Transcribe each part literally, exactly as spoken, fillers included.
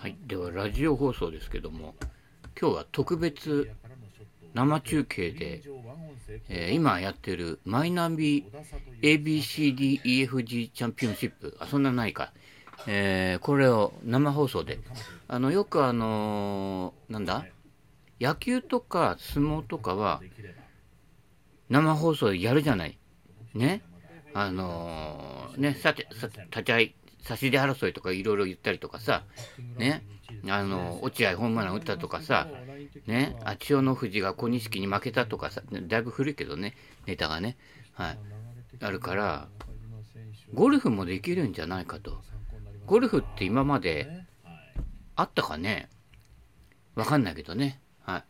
はい、ではラジオ放送ですけども、今日は特別生中継で、えー、今やってるマイナビ エービーシーディーイーエフジー チャンピオンシップ、あ、そんなないか、えー、これを生放送で、あのよくあのー、なんだ野球とか相撲とかは生放送やるじゃないね、あのー、ね、さてさて立ち合い差し出争いとかいろいろ言ったりとかさ、ね、あの落合ホームラン打ったとかさ、ね、あ千代の富士が小錦に負けたとかさ、だいぶ古いけどね、ネタがね、はい、あるから、ゴルフもできるんじゃないかと。ゴルフって今まであったかね、わかんないけどね、はい、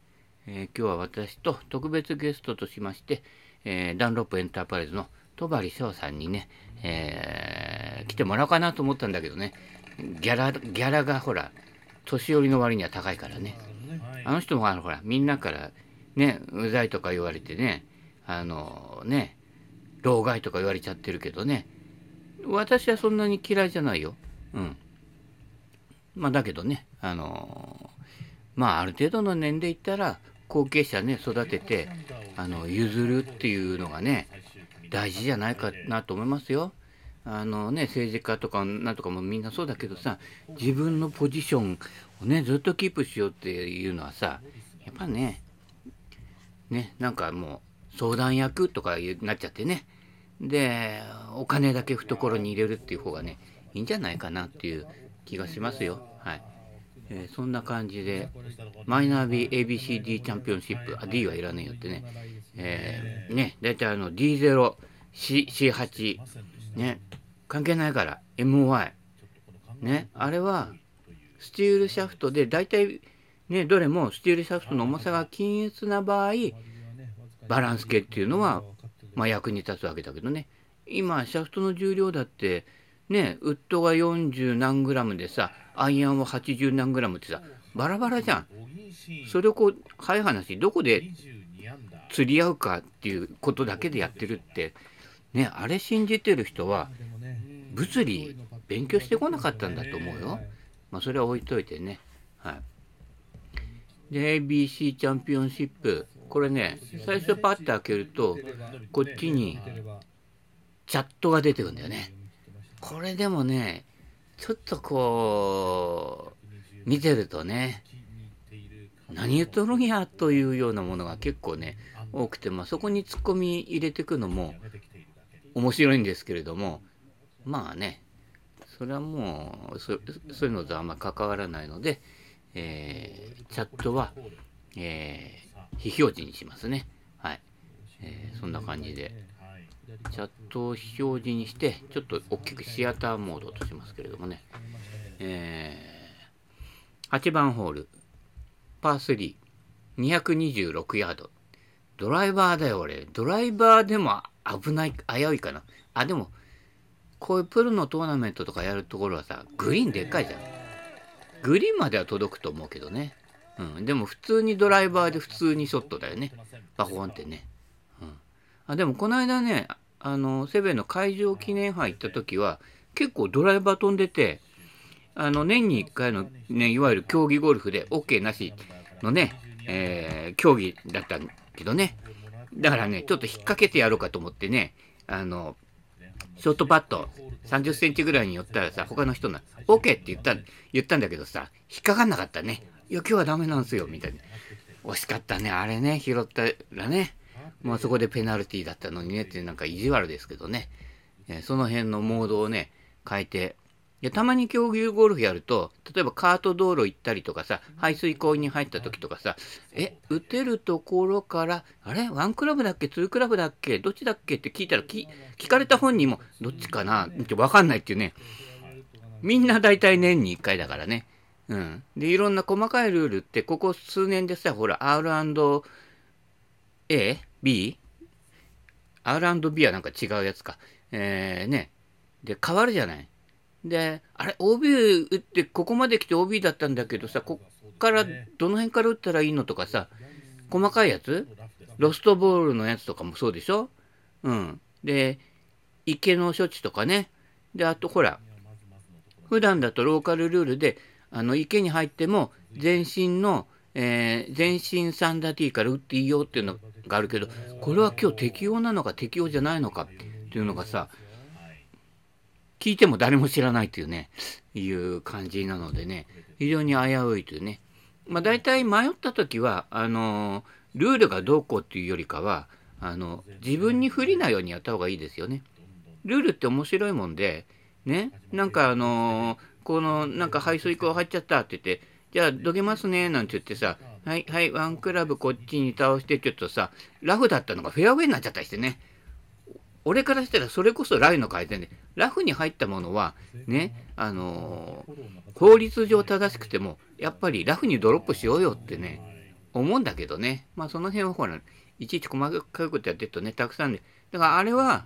えー、今日は私と特別ゲストとしまして、えー、ダンロップエンタープライズの戸張翔さんにね、えー、来てもらおうかなと思ったんだけどね、ギャラ、ギャラがほら年寄りの割には高いからね、あの人もあのほらみんなからねうざいとか言われてね、あのね老害とか言われちゃってるけどね、私はそんなに嫌いじゃないよ、うん、まあだけどね、あのまあある程度の年齢いったら後継者ね育ててあの譲るっていうのがね大事じゃないかなと思いますよ。あのね、政治家とかなんとかもみんなそうだけどさ、自分のポジションをねずっとキープしようっていうのはさ、やっぱねねなんかもう相談役とかになっちゃってね、でお金だけ懐に入れるっていう方がねいいんじゃないかなっていう気がしますよ。はい、えー、そんな感じでマイナビ エービーシーディー チャンピオンシップ、あ D はいらないよってね、えー、ね、だいたいあの ディーゼロ シーはち ね関係ないから エムオーアイ ね、あれはスチールシャフトでだいたいねどれもスチールシャフトの重さが均一な場合バランス系っていうのはまあ役に立つわけだけどね、今シャフトの重量だってねウッドがよんじゅうなんグラムでさ、アイアンははちじゅうなんグラムってさバラバラじゃん。それをこう早い話どこで釣り合うかっていうことだけでやってるってね、あれ信じてる人は物理勉強してこなかったんだと思うよ。まあそれは置いといてね、はい、で エービーシー チャンピオンシップ、これね最初パッと開けるとこっちにチャットが出てくるんだよね。これでもねちょっとこう見てるとね何言っとるんやというようなものが結構ね多くて、まあそこにツッコミ入れてくのも面白いんですけれども、まあねそれはもう そ, そういうのとあんま関わらないので、えー、チャットは、えー、非表示にしますね。はい、えー、そんな感じでチャットを非表示にしてちょっと大きくシアターモードとしますけれどもね、えー、はちばんホールパースリー にひゃくにじゅうろくヤード、ドライバーだよ。俺ドライバーでも危ない、危ういかな。あでもこういうプロのトーナメントとかやるところはさグリーンでっかいじゃん。グリーンまでは届くと思うけどね、うん、でも普通にドライバーで普通にショットだよね、バコーンってね、うん、あでもこの間ねあのセベの会場記念杯行った時は結構ドライバー飛んでて、あの年にいっかいのねいわゆる競技ゴルフで OK なしのね、えー、競技だったけどね、だからねちょっと引っ掛けてやろうかと思ってね、あのショートパットさんじゅっセンチぐらいに寄ったらさ他の人が OK って言った言ったんだけどさ引っかかんなかったね。いや今日はダメなんすよみたいな、惜しかったねあれね、拾ったらねもうそこでペナルティだったのにねって、なんか意地悪ですけどね、えその辺のモードをね変えて、でたまに競技ゴルフやると例えばカート道路行ったりとかさ排水溝に入った時とかさ、え打てるところからあれワンクラブだっけツークラブだっけどっちだっけって聞いたらき聞かれた本人もどっちかなって分かんないっていうね、みんな大体年にいっかいだからね、うん、でいろんな細かいルールってここ数年でさほら アールアンドエービー アールアンドビー はなんか違うやつか、えー、ねで変わるじゃない。であれ オービー 打ってここまで来て オービー だったんだけどさ、こっからどの辺から打ったらいいのとかさ細かいやつ、ロストボールのやつとかもそうでしょ、うん、で池の処置とかね、であとほら普段だとローカルルールであの池に入っても全身の、えー、全身サンダーティーから打っていいよっていうのがあるけど、これは今日適用なのか適用じゃないのかっていうのがさ、聞いても誰も知らないというね、いう感じなのでね、非常に危ういというね。まあ大体迷った時はあのルールがどうこうっていうよりかは、あの自分に不利なようにやった方がいいですよね。ルールって面白いもんでね、なんかあのこのなんか配送以降入っちゃったって言って、じゃあどけますねなんて言ってさ、はいはいワンクラブこっちに倒してちょっとさラフだったのがフェアウェイになっちゃったりしてね。俺からしたらそれこそラインの改善で、ラフに入ったものはね、あのー、法律上正しくてもやっぱりラフにドロップしようよってね思うんだけどね、まあその辺はほらいちいち細かいことやってるとねたくさんで、だからあれは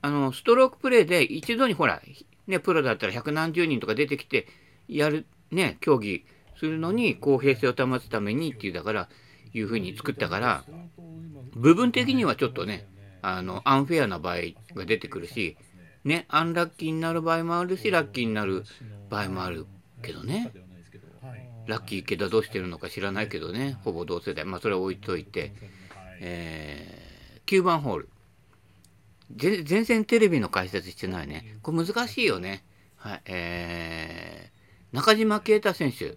あのストロークプレーで一度にほらねプロだったら百何十人とか出てきてやるね競技するのに公平性を保つためにっていうだからいうふうに作ったから、部分的にはちょっとねあのアンフェアな場合が出てくるし、ね、アンラッキーになる場合もあるしラッキーになる場合もあるけどね、ラッキー池田どうしてるのか知らないけどね、ほぼ同世代、まあそれは置いといて、えー、きゅうばんホールぜ全然テレビの解説してないね、これ難しいよね、はいえー、中島啓太選手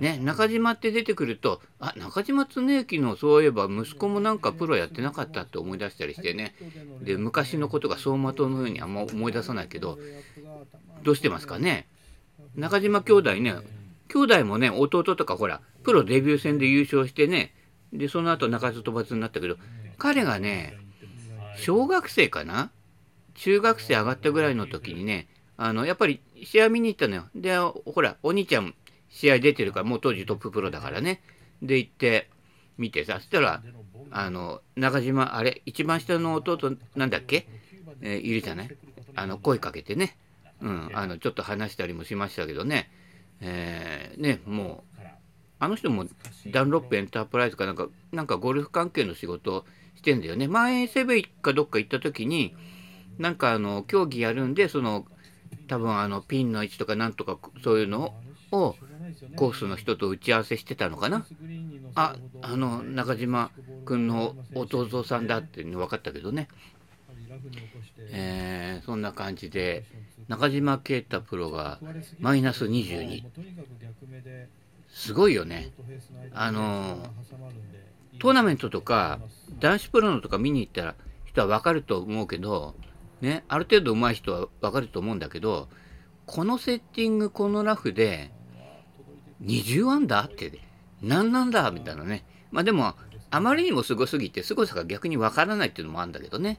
ね、中島って出てくると、あ、中島恒之のそういえば息子もなんかプロやってなかったって思い出したりしてね、で昔のことが走馬灯のようにあんま思い出さないけど、どうしてますかね中島兄弟ね、兄弟もね弟とかほらプロデビュー戦で優勝してね、でその後中津飛ばずになったけど、彼がね小学生かな中学生上がったぐらいの時にね、あのやっぱり試合見に行ったのよ。でほらお兄ちゃん試合出てるから、もう当時トッププロだからね。で行って見てさ、そしたらあの中島あれ一番下の弟なんだっけ、えー、いるじゃない、あの声かけてね、うんあのちょっと話したりもしましたけどね、えー、ねもうあの人もダンロップエンタープライズかなんかなんかゴルフ関係の仕事をしてんだよね。前セベイかどっか行った時になんかあの競技やるんで、その多分あのピンの位置とかなんとかそういうのをコースの人と打ち合わせしてたのかな、あ、あの中島君の弟さんだっていうの分かったけどね、えー、そんな感じで中島啓太プロがマイナスにじゅうに、すごいよね。あのトーナメントとか男子プロのとか見に行った人は分かると思うけど、ね、ある程度上手い人は分かると思うんだけど、このセッティングこのラフでにじゅうアンダーって何なんだみたいなね。まあでもあまりにもすごすぎてすごさが逆にわからないっていうのもあるんだけどね、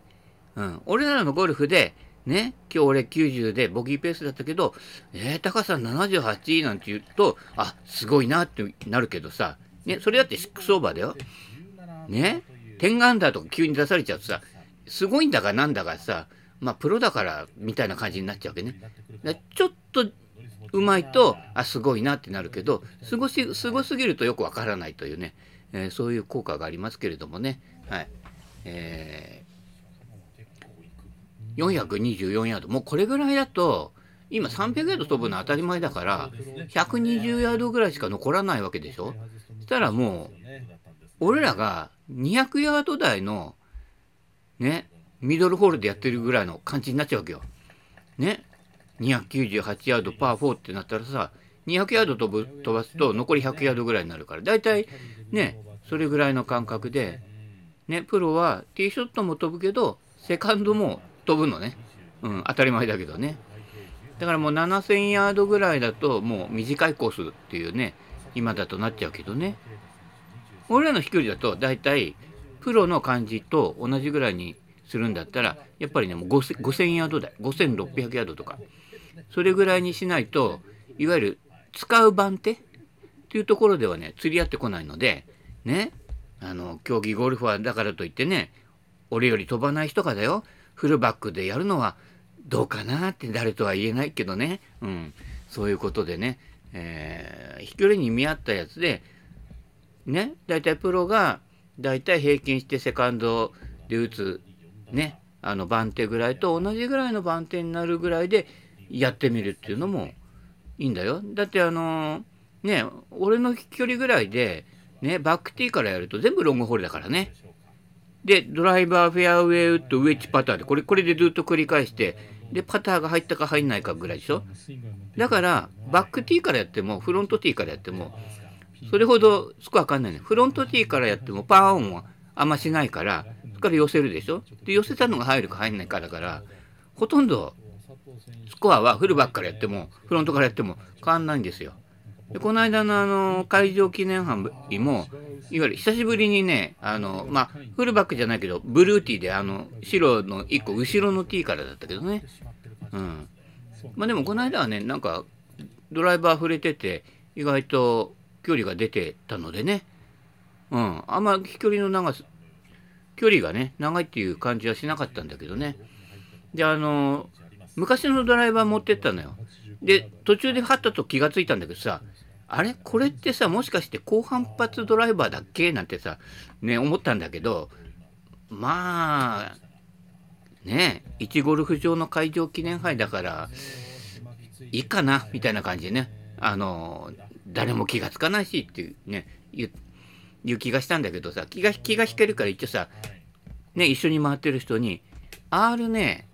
うん、俺らのゴルフでね今日俺きゅうじゅうでボギーペースだったけど、えー、高さななじゅうはちなんて言うとあすごいなってなるけどさ、ね、それだってろくオーバーだよ、ね、じゅうアンダーとか急に出されちゃうとさすごいんだかなんだかさ、まあプロだからみたいな感じになっちゃうわけね。だからちょっとうまいとあすごいなってなるけど、すごしすごすぎるとよくわからないというね、えー、そういう効果がありますけれどもね、はいえー、よんひゃくにじゅうよんヤード、もうこれぐらいだと今さんびゃくヤード飛ぶのは当たり前だからひゃくにじゅうヤードぐらいしか残らないわけでしょ。そしたらもう俺らがにひゃくヤード台のねミドルホールでやってるぐらいの感じになっちゃうわけよね。にひゃくきゅうじゅうはちヤードパーよんってなったらさにひゃくヤード飛ぶ飛ばすと残りひゃくヤードぐらいになるから、だいたいねそれぐらいの感覚でねプロはティーショットも飛ぶけどセカンドも飛ぶのね、うん当たり前だけどね。だからもうななせんヤードぐらいだともう短いコースっていうね今だとなっちゃうけどね、俺らの飛距離だとだいたいプロの感じと同じぐらいにするんだったらやっぱりねもう ごせん ヤード台ごせんろっぴゃくヤードとかそれぐらいにしないといわゆる使う番手っていうところではね釣り合ってこないのでね、あの競技ゴルファーだからといってね俺より飛ばない人がだよフルバックでやるのはどうかなって誰とは言えないけどね、うんそういうことでね、えー、飛距離に見合ったやつでねだいたいプロがだいたい平均してセカンドで打つねあの番手ぐらいと同じぐらいの番手になるぐらいでやってみるっていうのもいいんだよ。だってあのー、ね、俺の距離ぐらいで、ね、バックティーからやると全部ロングホールだからね。で、ドライバー、フェアウェイウッド、ウェッジパターで、これ、これでずっと繰り返して、で、パターが入ったか入んないかぐらいでしょ。だから、バックティーからやっても、フロントティーからやっても、それほどスコア変わんないね。フロントティーからやっても、パーオンはあんましないから、そこから寄せるでしょ。で、寄せたのが入るか入んないかだから、ほとんど、スコアはフルバックからやっても、フロントからやっても変わんないんですよ。で、この間のあの、会場記念杯も、いわゆる久しぶりにね、あの、まあ、フルバックじゃないけど、ブルーティーで、あの、白の一個後ろのティーからだったけどね。うん。まあ、でもこの間はね、なんか、ドライバー触れてて、意外と距離が出てたのでね。うん。あんま飛距離の長さ、距離がね、長いっていう感じはしなかったんだけどね。で、あの、昔のドライバー持ってったのよ。で、途中ではったと気がついたんだけどさ、あれこれってさ、もしかして高反発ドライバーだっけなんてさ、ね、思ったんだけど、まあ、ね、いちゴルフ場の会場記念杯だから、いいかな、みたいな感じでね、あの、誰も気がつかないしっていうね、いう、いう気がしたんだけどさ、気が、気が引けるから一応さ、ね、一緒に回ってる人に、R ね、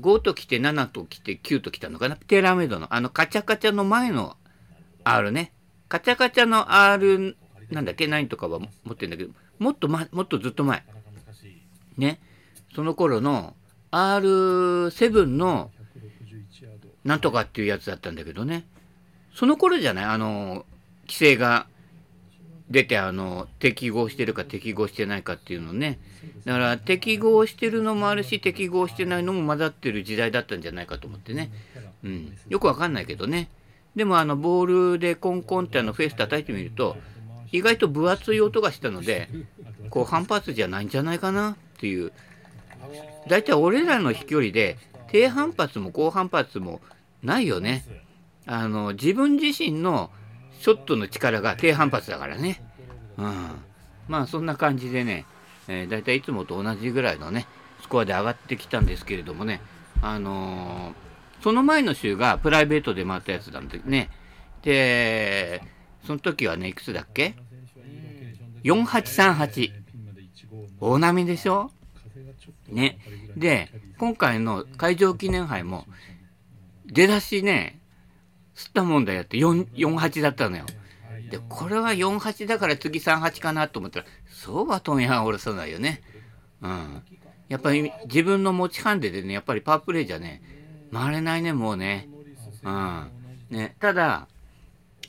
ごと来てななと来てきゅうと来たのかな、テーラーメイドのあのカチャカチャの前の R ね、カチャカチャの R なんだっけ、きゅうとかは持ってるんだけど、もっと、ま、もっとずっと前ね、その頃の アールセブン のなんとかっていうやつだったんだけどね、その頃じゃない、あの規制が出て、あの適合してるか適合してないかっていうのね。だから適合してるのもあるし、適合してないのも混ざってる時代だったんじゃないかと思ってね、うん、よくわかんないけどね。でもあのボールでコンコンってあのフェース叩いてみると意外と分厚い音がしたので、こう反発じゃないんじゃないかなっていう。だいたい俺らの飛距離で低反発も高反発もないよね。あの自分自身のショットの力が低反発だからね。うん。まあそんな感じでね、えー、だいたいいつもと同じぐらいのね、スコアで上がってきたんですけれどもね、あのー、その前の週がプライベートで回ったやつなんでね、で、その時はね、いくつだっけ ?よんはちさんはち。大波でしょね。で、今回の会場記念杯も、出だしね、吸ったもんだよってよんはちだったのよ。で、これはよんはちだから次さんはちかなと思ったら、そうは問屋は下ろさないよね。うん。やっぱり自分の持ちハンデでね、やっぱりパワープレイじゃね、回れないね、もうね。うん。ね、ただ、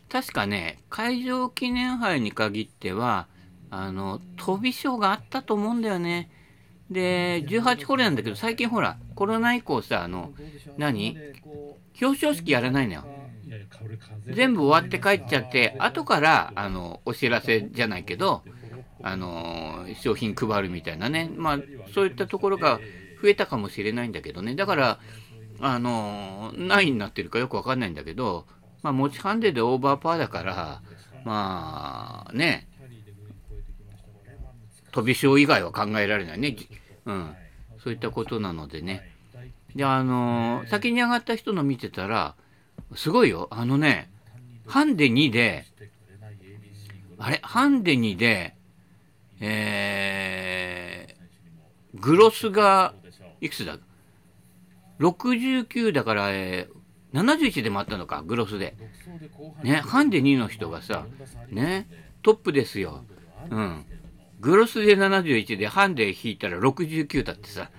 確かね、会場記念杯に限っては、あの、飛び賞があったと思うんだよね。で、じゅうはちホールなんだけど、最近ほら、コロナ以降さ、あの、何表彰式やらないのよ。全部終わって帰っちゃって、後からあのお知らせじゃないけど、あの商品配るみたいなね、まあ、そういったところが増えたかもしれないんだけどね、だから、あの何になってるかよく分かんないんだけど、まあ、持ちハンデでオーバーパーだから、まあね、飛び賞以外は考えられないね、うん、そういったことなのでね。で、あの先に上がった人の見てたら、すごいよ。あのね、ハンデにで、あれ、ハンデにで、えー、グロスが、いくつだ ?ろくじゅうきゅう だから、えー、ななじゅういちでもあったのか、グロスで。ね、ハンデにの人がさ、ね、トップですよ。うん。グロスでななじゅういちで、ハンデ引いたらろくじゅうきゅうだってさ、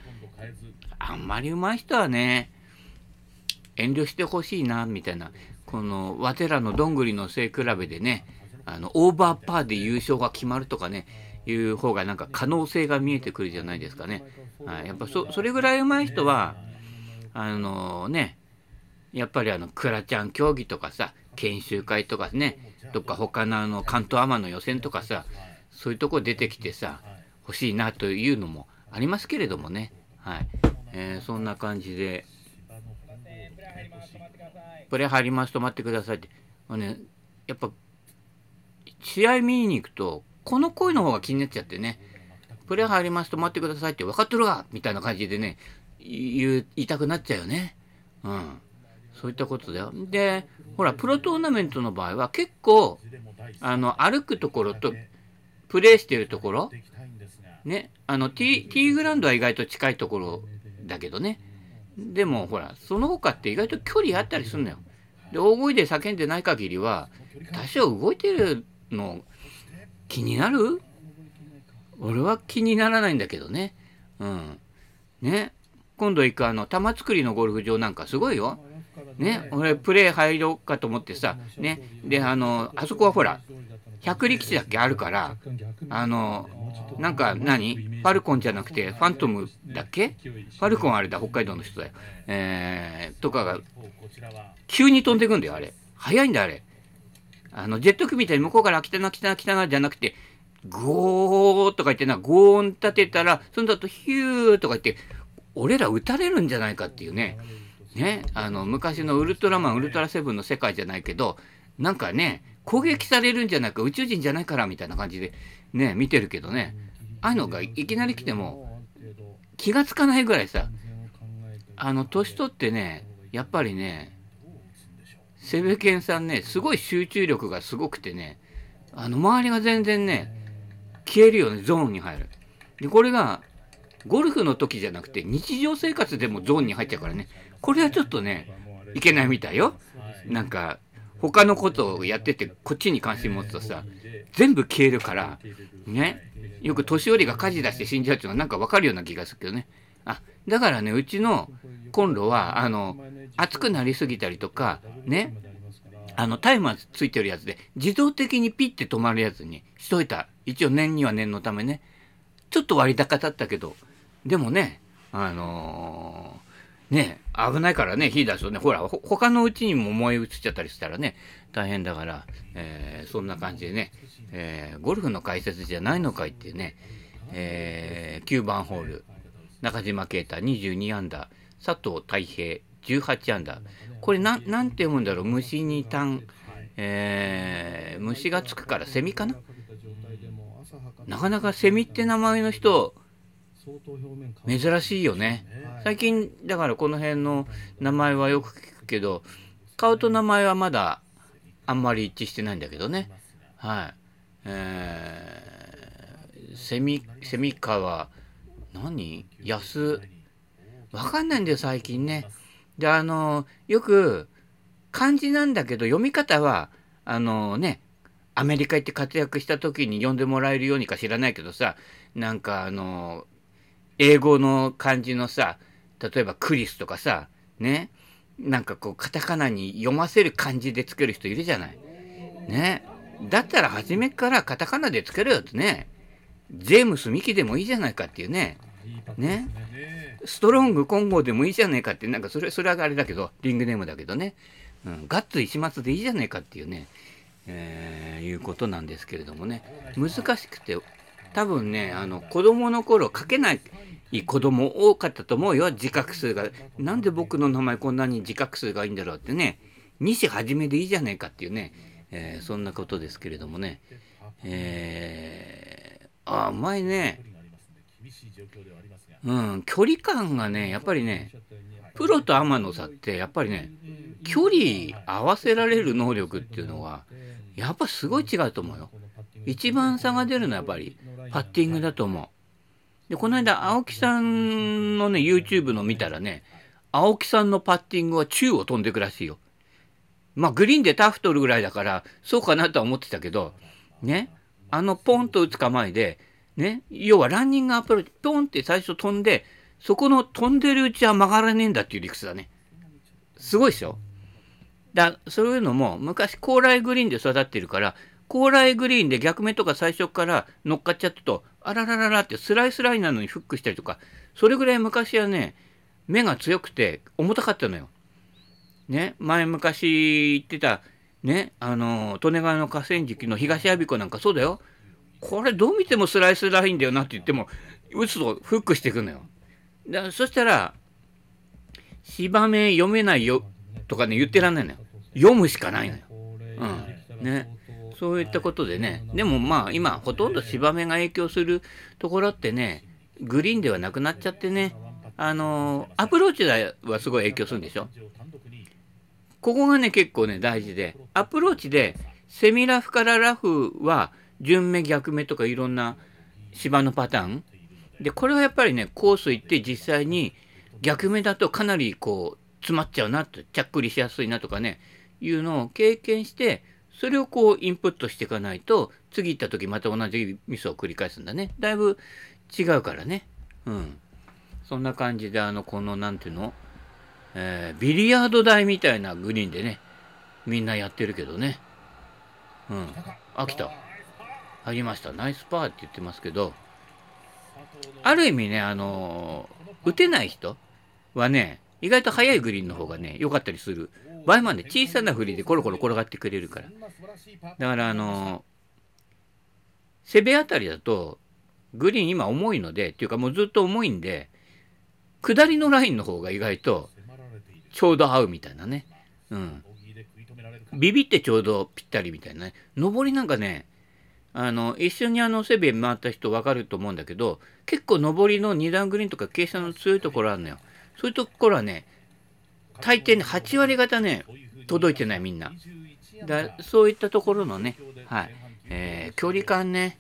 あんまり上手い人はね、遠慮してほしいなみたいな、このワテラのどんぐりの背比べでね、あのオーバーパーで優勝が決まるとかね、いう方がなんか可能性が見えてくるじゃないですかね。はい、やっぱ そ, それぐらい上手い人はあのね、やっぱりあのクラちゃん競技とかさ、研修会とかね、どっか他のあの関東アマの予選とかさ、そういうとこ出てきてさ、欲しいなというのもありますけれどもね。はい、えー、そんな感じで。プレー入りますと待ってくださいって、まあね、やっぱ試合見に行くとこの声の方が気になっちゃってね、プレー入りますと待ってくださいって分かっとるわみたいな感じでね、言いたくなっちゃうよね。うん。そういったことだよ。で、ほら、プロトーナメントの場合は結構、あの、歩くところと、プレイしてるところ、ね、あの、T、T グラウンドは意外と近いところだけどね。でも、ほら、その他って意外と距離あったりするのよ。で、大声で叫んでない限りは、多少動いてるの、気になる？俺は気にならないんだけどね。うん。ね。今度行くあの、玉造りのゴルフ場なんかすごいよ。ね、俺プレー入ろうかと思ってさ、ね、で、あの、あそこはほら、百力士だっけあるから、あの、なんか何ファルコンじゃなくて、ファントムだっけファルコンあれだ、北海道の人だよ。えー、とかが、急に飛んでくんだよ、あれ。早いんだ、あれ。あの、ジェット機みたいに向こうから来たな、来たな、来たな、じゃなくて、ゴーとか言ってな、ゴーン立てたら、その後ヒューとか言って、俺ら撃たれるんじゃないかっていうね。ね、あの昔のウルトラマンウルトラセブンの世界じゃないけどなんかね攻撃されるんじゃないか宇宙人じゃないからみたいな感じでね見てるけどね、ああいうのがいきなり来ても気がつかないぐらいさ、あの年取ってねやっぱりねセベケンさんねすごい集中力がすごくてね、あの周りが全然ね消えるよね、ゾーンに入る。でこれがゴルフの時じゃなくて日常生活でもゾーンに入っちゃうからね、これはちょっとねいけないみたいよ。なんか他のことをやっててこっちに関心持つとさ全部消えるからね、よく年寄りが火事出して死んじゃうっていうのはなんかわかるような気がするけどね。あ、だからねうちのコンロはあの熱くなりすぎたりとかね、あのタイマーついてるやつで自動的にピッて止まるやつにしといた。一応念には念のためね。ちょっと割高だったけどでもね、あのー、ね、危ないからね、火出すとね、ほら、ほ、他のうちにも燃え移っちゃったりしたらね、大変だから、えー、そんな感じでね、えー、ゴルフの解説じゃないのかいってね、えー、きゅうばんホール、中島啓太にじゅうにアンダー、佐藤大平じゅうはちアンダー、これな、なんて読むんだろう、虫に単、えー、虫がつくからセミかな？なかなかセミって名前の人、珍しいよね。最近だからこの辺の名前はよく聞くけど顔と名前はまだあんまり一致してないんだけどね。はい、えー、セミセミ川何安わかんないんだよ最近ね。であのよく漢字なんだけど読み方はあのねアメリカ行って活躍した時に呼んでもらえるようにか知らないけどさ、なんかあの英語の漢字のさ、例えばクリスとかさ、ね、なんかこうカタカナに読ませる漢字でつける人いるじゃない。ね、だったら初めからカタカナでつけるよってね、ジェームス・ミキでもいいじゃないかっていうね、ね、ストロング・金剛でもいいじゃないかって、なんかそれ、それはあれだけど、リングネームだけどね、うん、ガッツ石松でいいじゃないかっていうね、えー、いうことなんですけれどもね、難しくて、多分ね、あの子供の頃書けない子供多かったと思うよ。字画数がなんで僕の名前こんなに字画数がいいんだろうってね、西はじめでいいじゃないかっていうね、えー、そんなことですけれどもね、えー、あ前ね、うん、距離感がねやっぱりねプロとアマの差ってやっぱりね距離合わせられる能力っていうのはやっぱすごい違うと思うよ。一番差が出るのはやっぱりパッティングだと思う。でこの間青木さんのね YouTube の見たらね、青木さんのパッティングは宙を飛んでくらしいよ。まあグリーンでタフ取るぐらいだからそうかなとは思ってたけどね、あのポンと打つ構えでね、要はランニングアプローチポンって最初飛んでそこの飛んでるうちは曲がらねえんだっていう理屈だね。すごいでしょ。だそういうのも昔高麗グリーンで育ってるから高麗グリーンで逆目とか最初から乗っかっちゃったとあららららってスライスラインなのにフックしたりとか、それぐらい昔はね目が強くて重たかったのよ。ね、前昔行ってたね、あの利根川の河川敷の東我孫子なんかそうだよ。これどう見てもスライスラインだよなって言っても打つとフックしていくのよ。だそしたら芝目読めないよとかね言ってらんないのよ。読むしかないのよ。うんね。そういったことでね、でもまあ今ほとんど芝目が影響するところってねグリーンではなくなっちゃってね、あのー、アプローチはすごい影響するんでしょ。ここがね結構ね大事で、アプローチでセミラフからラフは順目逆目とかいろんな芝のパターンで、これはやっぱりねコース行って実際に逆目だとかなりこう詰まっちゃうなと、ちゃっくりしやすいなとかねいうのを経験して、それをこうインプットしていかないと次行った時また同じミスを繰り返すんだね。だいぶ違うからね。うん。そんな感じであのこのなんていうの、えー、ビリヤード台みたいなグリーンでねみんなやってるけどね。うん。あ、来た。入りました。ナイスパーって言ってますけど、ある意味ねあのー、打てない人はね意外と速いグリーンの方がね良かったりする。バイマンで小さな振りでコロコロ転がってくれるから。だからあのー、攻めあたりだとグリーン今重いのでっていうかもうずっと重いんで、下りのラインの方が意外とちょうど合うみたいなね。うん。ビビってちょうどぴったりみたいなね。上りなんかねあの一緒にあのセベ回った人分かると思うんだけど、結構上りのに段グリーンとか傾斜の強いところあるのよ。そういうところはね大抵ねはち割方ね届いてないみんなだ。そういったところのね、はいえー、距離感ね、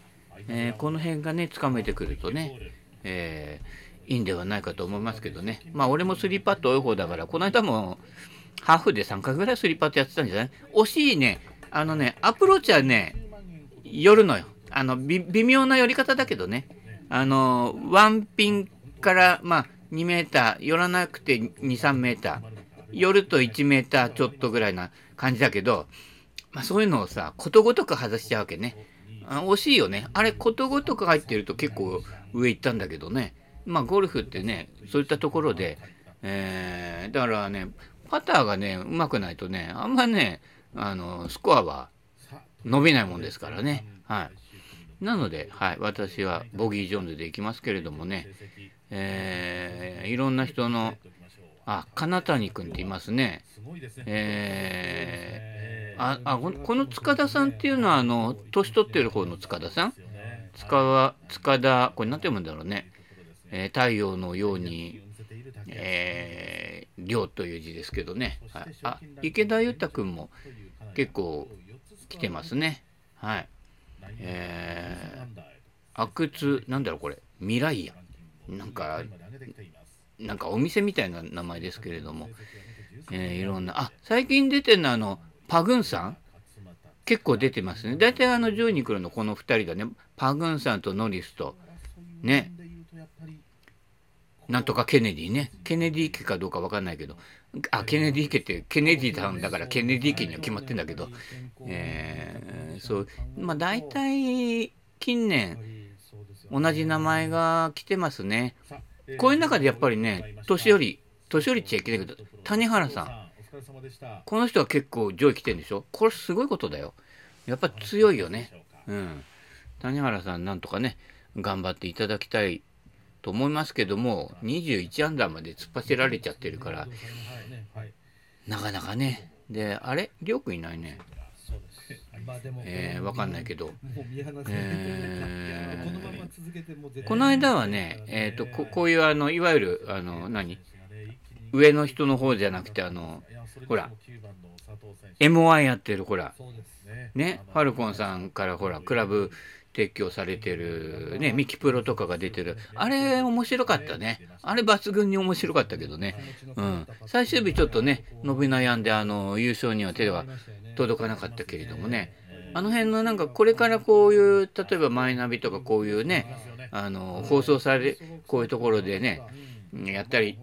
えー、この辺がねつかめてくるとね、えー、いいんではないかと思いますけどね。まあ俺もスリーパット多い方だから、この間もハーフでさんかいぐらいスリーパットやってたんじゃない？惜しいね。あのねアプローチはね寄るのよ。あの微妙な寄り方だけどね、あのワンピンからまあにメーター寄らなくてに、さんメーター寄るといちメーターちょっとぐらいな感じだけど、まあ、そういうのをさことごとく外しちゃうわけね。あ惜しいよね。あれことごとく入ってると結構上行ったんだけどね。まあゴルフってねそういったところで、えー、だからねパターがねうまくないとねあんまねあのスコアは伸びないもんですからね。はい。なので、はい、私はボギー・ジョーンズでいきますけれどもね、えー、いろんな人の、あ、金谷君っていますね。えー、ああこの塚田さんっていうのはあの年取ってる方の塚田さん、塚は塚田、これ何て読むんだろうね、えー、太陽のように、えー、亮という字ですけどね、はい、あ池田裕太君も結構来てますね。はい。えー、阿久津、なんだろうこれ、未来屋。なんか、なんかお店みたいな名前ですけれども、えー、いろんな、あ、最近出てるのはあの、パグンさん結構出てますね。大体あの、上位に来るのこのふたりだね。パグンさんとノリスと、ね。なんとかケネディね。ケネディ家かどうかわかんないけど、あ、ケネディ家ってケネディさんだからケネディ家には決まってんだけど、えー、そう、まあ大体近年同じ名前が来てますね。こういう中でやっぱりね、年寄り、年寄りっちゃいけないけど、谷原さん、この人は結構上位来てるんでしょ。これすごいことだよ。やっぱ強いよね。うん。谷原さんなんとかね、頑張っていただきたいと思いますけども、にじゅういちアンダーまで突っ走られちゃってるからなかなかね。であれりょうくんいないね、えー、わかんないけど、えー、この間はね、えー、と こ, こういうあのいわゆるあの何上の人の方じゃなくてあのほら エムワン やってるほらねファルコンさんからほらクラブ提供されてるね、ミキプロとかが出てるあれ面白かったね。あれ抜群に面白かったけどね、うん、最終日ちょっとね伸び悩んであの優勝には手は届かなかったけれどもね、あの辺のなんかこれからこういう例えばマイナビとかこういうねあの放送されこういうところでねやったり、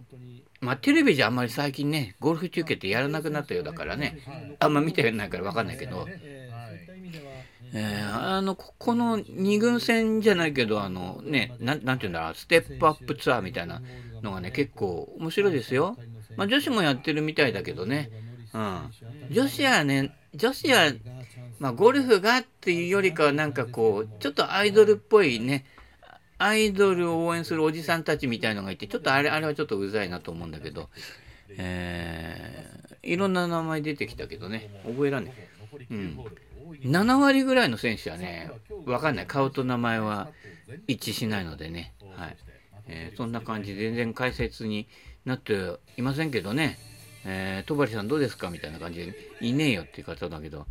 まあテレビじゃあんまり最近ねゴルフ中継ってやらなくなったようだからねあんま見てないから分かんないけど、えー、あのここの二軍戦じゃないけどあのねな ん, なんていうんだろうステップアップツアーみたいなのがね結構面白いですよ。まあ女子もやってるみたいだけどね、うん、女子はね女子は、まあ、ゴルフがっていうよりかはなんかこうちょっとアイドルっぽいねアイドルを応援するおじさんたちみたいのがいてちょっとあれあれはちょっとうざいなと思うんだけど、えー、いろんな名前出てきたけどね覚えらんねえ、うんなな割ぐらいの選手はね、わかんない。顔と名前は一致しないのでね。はい。えー、そんな感じで全然解説になっていませんけどね。えー、戸張さんどうですかみたいな感じで、いねえよっていう方だけど、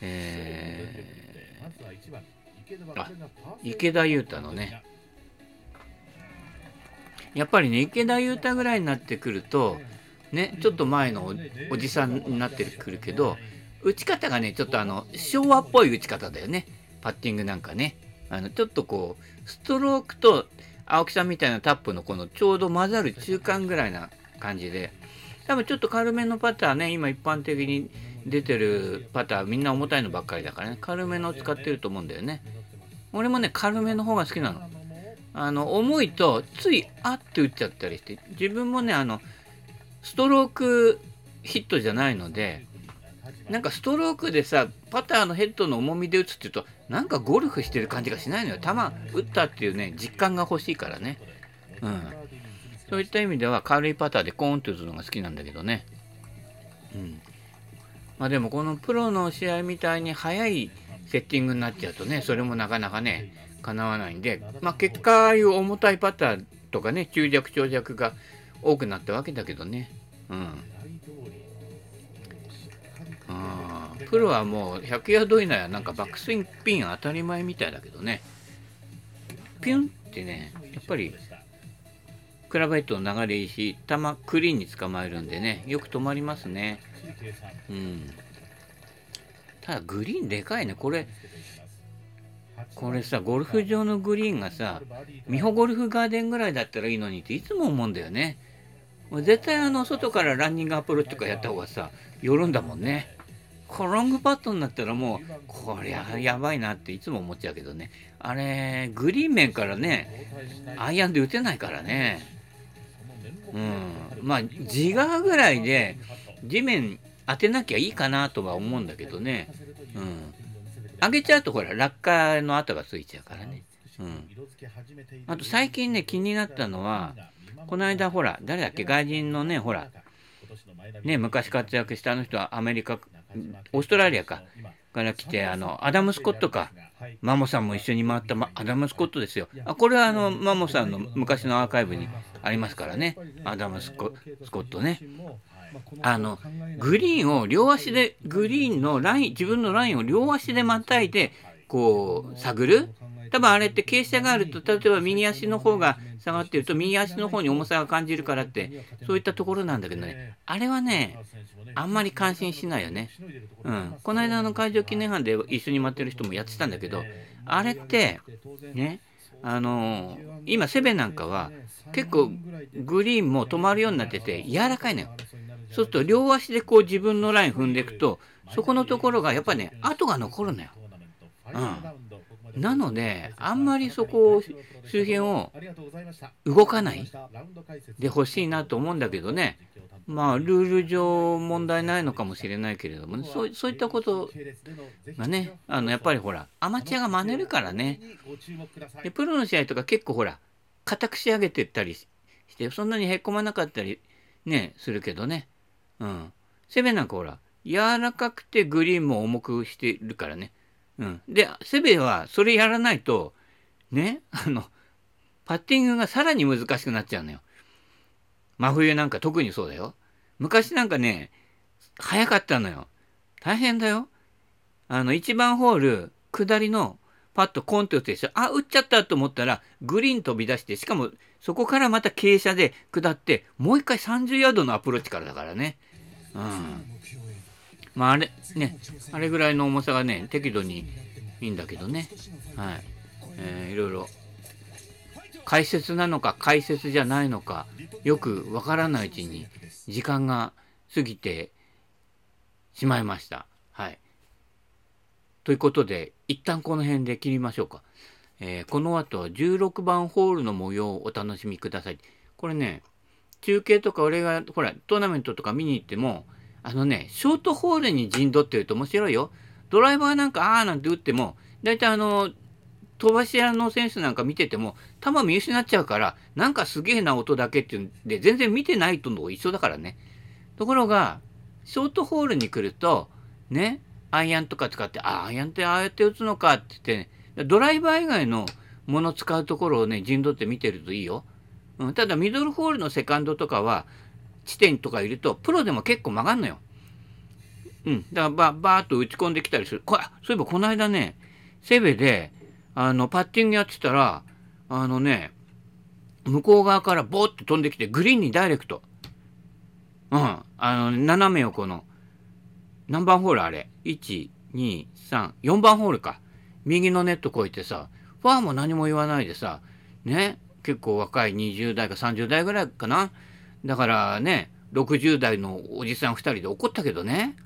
えー、あ、池田優太のね、やっぱりね、池田優太ぐらいになってくるとね、ちょっと前の お, おじさんになってくるけど、打ち方がね、ちょっとあの昭和っぽい打ち方だよね、パッティングなんかね、あのちょっとこうストロークと青木さんみたいなタップのこのちょうど混ざる中間ぐらいな感じで、多分ちょっと軽めのパターね、今一般的に出てるパターみんな重たいのばっかりだからね、軽めのを使ってると思うんだよね。俺もね、軽めの方が好きなの。あの重いとついあって打っちゃったりして、自分もね、あのストロークヒットじゃないので、なんかストロークでさ、パターのヘッドの重みで打つっていうと、なんかゴルフしてる感じがしないのよ。球打ったっていうね、実感が欲しいからね。うん。そういった意味では軽いパターでコーンと打つのが好きなんだけどね。うん。まあでもこのプロの試合みたいに早いセッティングになっちゃうとね、それもなかなかね、叶わないんで、まあ結果ああいう重たいパターとかね、中弱長弱が多くなったわけだけどね。うん。あプロはもうひゃくヤード以内はなんかバックスインピン当たり前みたいだけどね、ピュンってね、やっぱりクラブヘッドの流れいいし、球クリーンに捕まえるんでね、よく止まりますね。うん。ただグリーンでかいね、これこれさ、ゴルフ場のグリーンがさ、美穂ゴルフガーデンぐらいだったらいいのにっていつも思うんだよね。絶対あの外からランニングアプローチとかやった方がさ、寄るんだもんね。こうロングパットになったらもうこりゃやばいなっていつも思っちゃうけどね、あれグリーン面からね、アイアンで打てないからね。うん、まあジガーぐらいで地面当てなきゃいいかなとは思うんだけどね。うん、上げちゃうとほら落下の跡がついちゃうからね。うん、あと最近ね、気になったのは、この間ほら誰だっけ、外人のね、ほらね、昔活躍したあの人はアメリカ、オーストラリアかから来て、あのアダム・スコットか、マモさんも一緒に回った、ま、アダム・スコットですよ。あ、これはあのマモさんの昔のアーカイブにありますからね、アダム・スコ、スコットね。あのグリーンを両足で、グリーンのライン、自分のラインを両足でまたいでこう探る。多分あれって傾斜があると、例えば右足の方が下がってると右足の方に重さが感じるからって、そういったところなんだけどね、あれはね、あんまり感心しないよね。うん、この間の会場記念班で一緒に待ってる人もやってたんだけど、あれってね、あのー、今セベなんかは結構グリーンも止まるようになってて柔らかいのよ。そうすると両足でこう自分のライン踏んでいくと、そこのところがやっぱりね、跡が残るのよ。うん、なのであんまりそこ周辺を動かないでほしいなと思うんだけどね。まあルール上問題ないのかもしれないけれども、ね、そう、そういったことがね、あのやっぱりほらアマチュアが真似るからね。でプロの試合とか結構ほら固く仕上げてったりして、そんなにへこまなかったりねするけどね。うん、攻めなんかほら柔らかくてグリーンも重くしてるからね。うん、でセベはそれやらないとね、あのパッティングがさらに難しくなっちゃうのよ。真冬なんか特にそうだよ。昔なんかね、早かったのよ。大変だよ。あのいちばんホール下りのパッとコンって打つでしょ。あ、打っちゃったと思ったらグリーン飛び出して、しかもそこからまた傾斜で下って、もう一回さんじゅうヤードのアプローチからだからね。うん、まああれね、あれぐらいの重さがね、適度にいいんだけどね。はい、えー、いろいろ解説なのか解説じゃないのかよくわからないうちに時間が過ぎてしまいました。はい。ということで一旦この辺で切りましょうか。えー、この後じゅうろくばんホールの模様をお楽しみください。これね、中継とか俺がほらトーナメントとか見に行っても、あのね、ショートホールに陣取ってると面白いよ。ドライバーなんかあーなんて打っても、だいたいあの飛ばし屋の選手なんか見てても球見失っちゃうから、なんかすげえな音だけっていうんで全然見てないとの一緒だからね。ところがショートホールに来るとね、アイアンとか使って、あーアイアンってああやって打つのかって言って、ね、ドライバー以外のもの使うところをね陣取って見てるといいよ。うん、ただミドルホールのセカンドとかは地点とかいると、プロでも結構曲がんのよ。うん。だからば、ばーっと打ち込んできたりする。こそういえばこの間ね、セベで、あの、パッティングやってたら、あのね、向こう側からボーって飛んできて、グリーンにダイレクト。うん。あの、斜め横の、何番ホールあれ ?いち、に、さん、よんばんホールか。右のネット越えてさ、ファーも何も言わないでさ、ね、結構若いにじゅう代かさんじゅう代ぐらいかな。だからね、ろくじゅう代のおじさんふたりで怒ったけどね、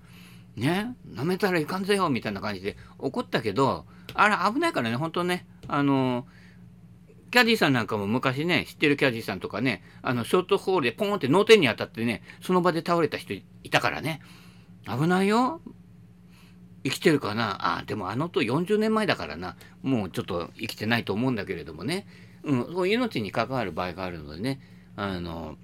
ね、舐めたらいかんぜよ、みたいな感じで怒ったけど、あら、危ないからね、本当ね、あの、キャディーさんなんかも昔ね、知ってるキャディーさんとかね、あの、ショートホールでポンって脳天に当たってね、その場で倒れた人いたからね、危ないよ。生きてるかなあ、でもあのとよんじゅうねんまえだからな、もうちょっと生きてないと思うんだけれどもね、うん、そう命に関わる場合があるのでね、あの、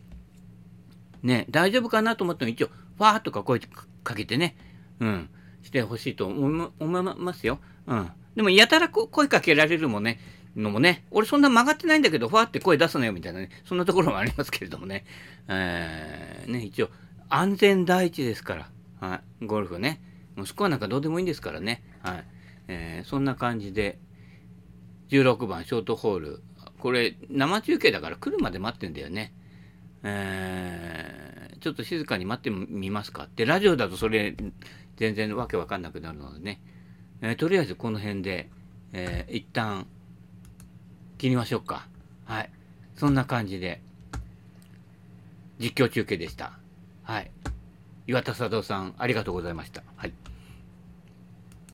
ね、大丈夫かなと思っても一応、ファーっとか声かけてね、うん、してほしいと思いますよ。うん。でも、やたら声かけられるもね、のもね、俺そんな曲がってないんだけど、ファーって声出すなよみたいなね、そんなところもありますけれどもね、えー、ね、一応、安全第一ですから、はい、ゴルフね。スコアなんかどうでもいいんですからね。はい。えー、そんな感じで、じゅうろくばんショートホール。これ、生中継だから来るまで待ってんだよね。えー、ちょっと静かに待ってみますかって、ラジオだとそれ、全然わけわかんなくなるのでね。えー、とりあえずこの辺で、えー、一旦、切りましょうか。はい。そんな感じで、実況中継でした。はい。岩田佐藤さん、ありがとうございました。はい。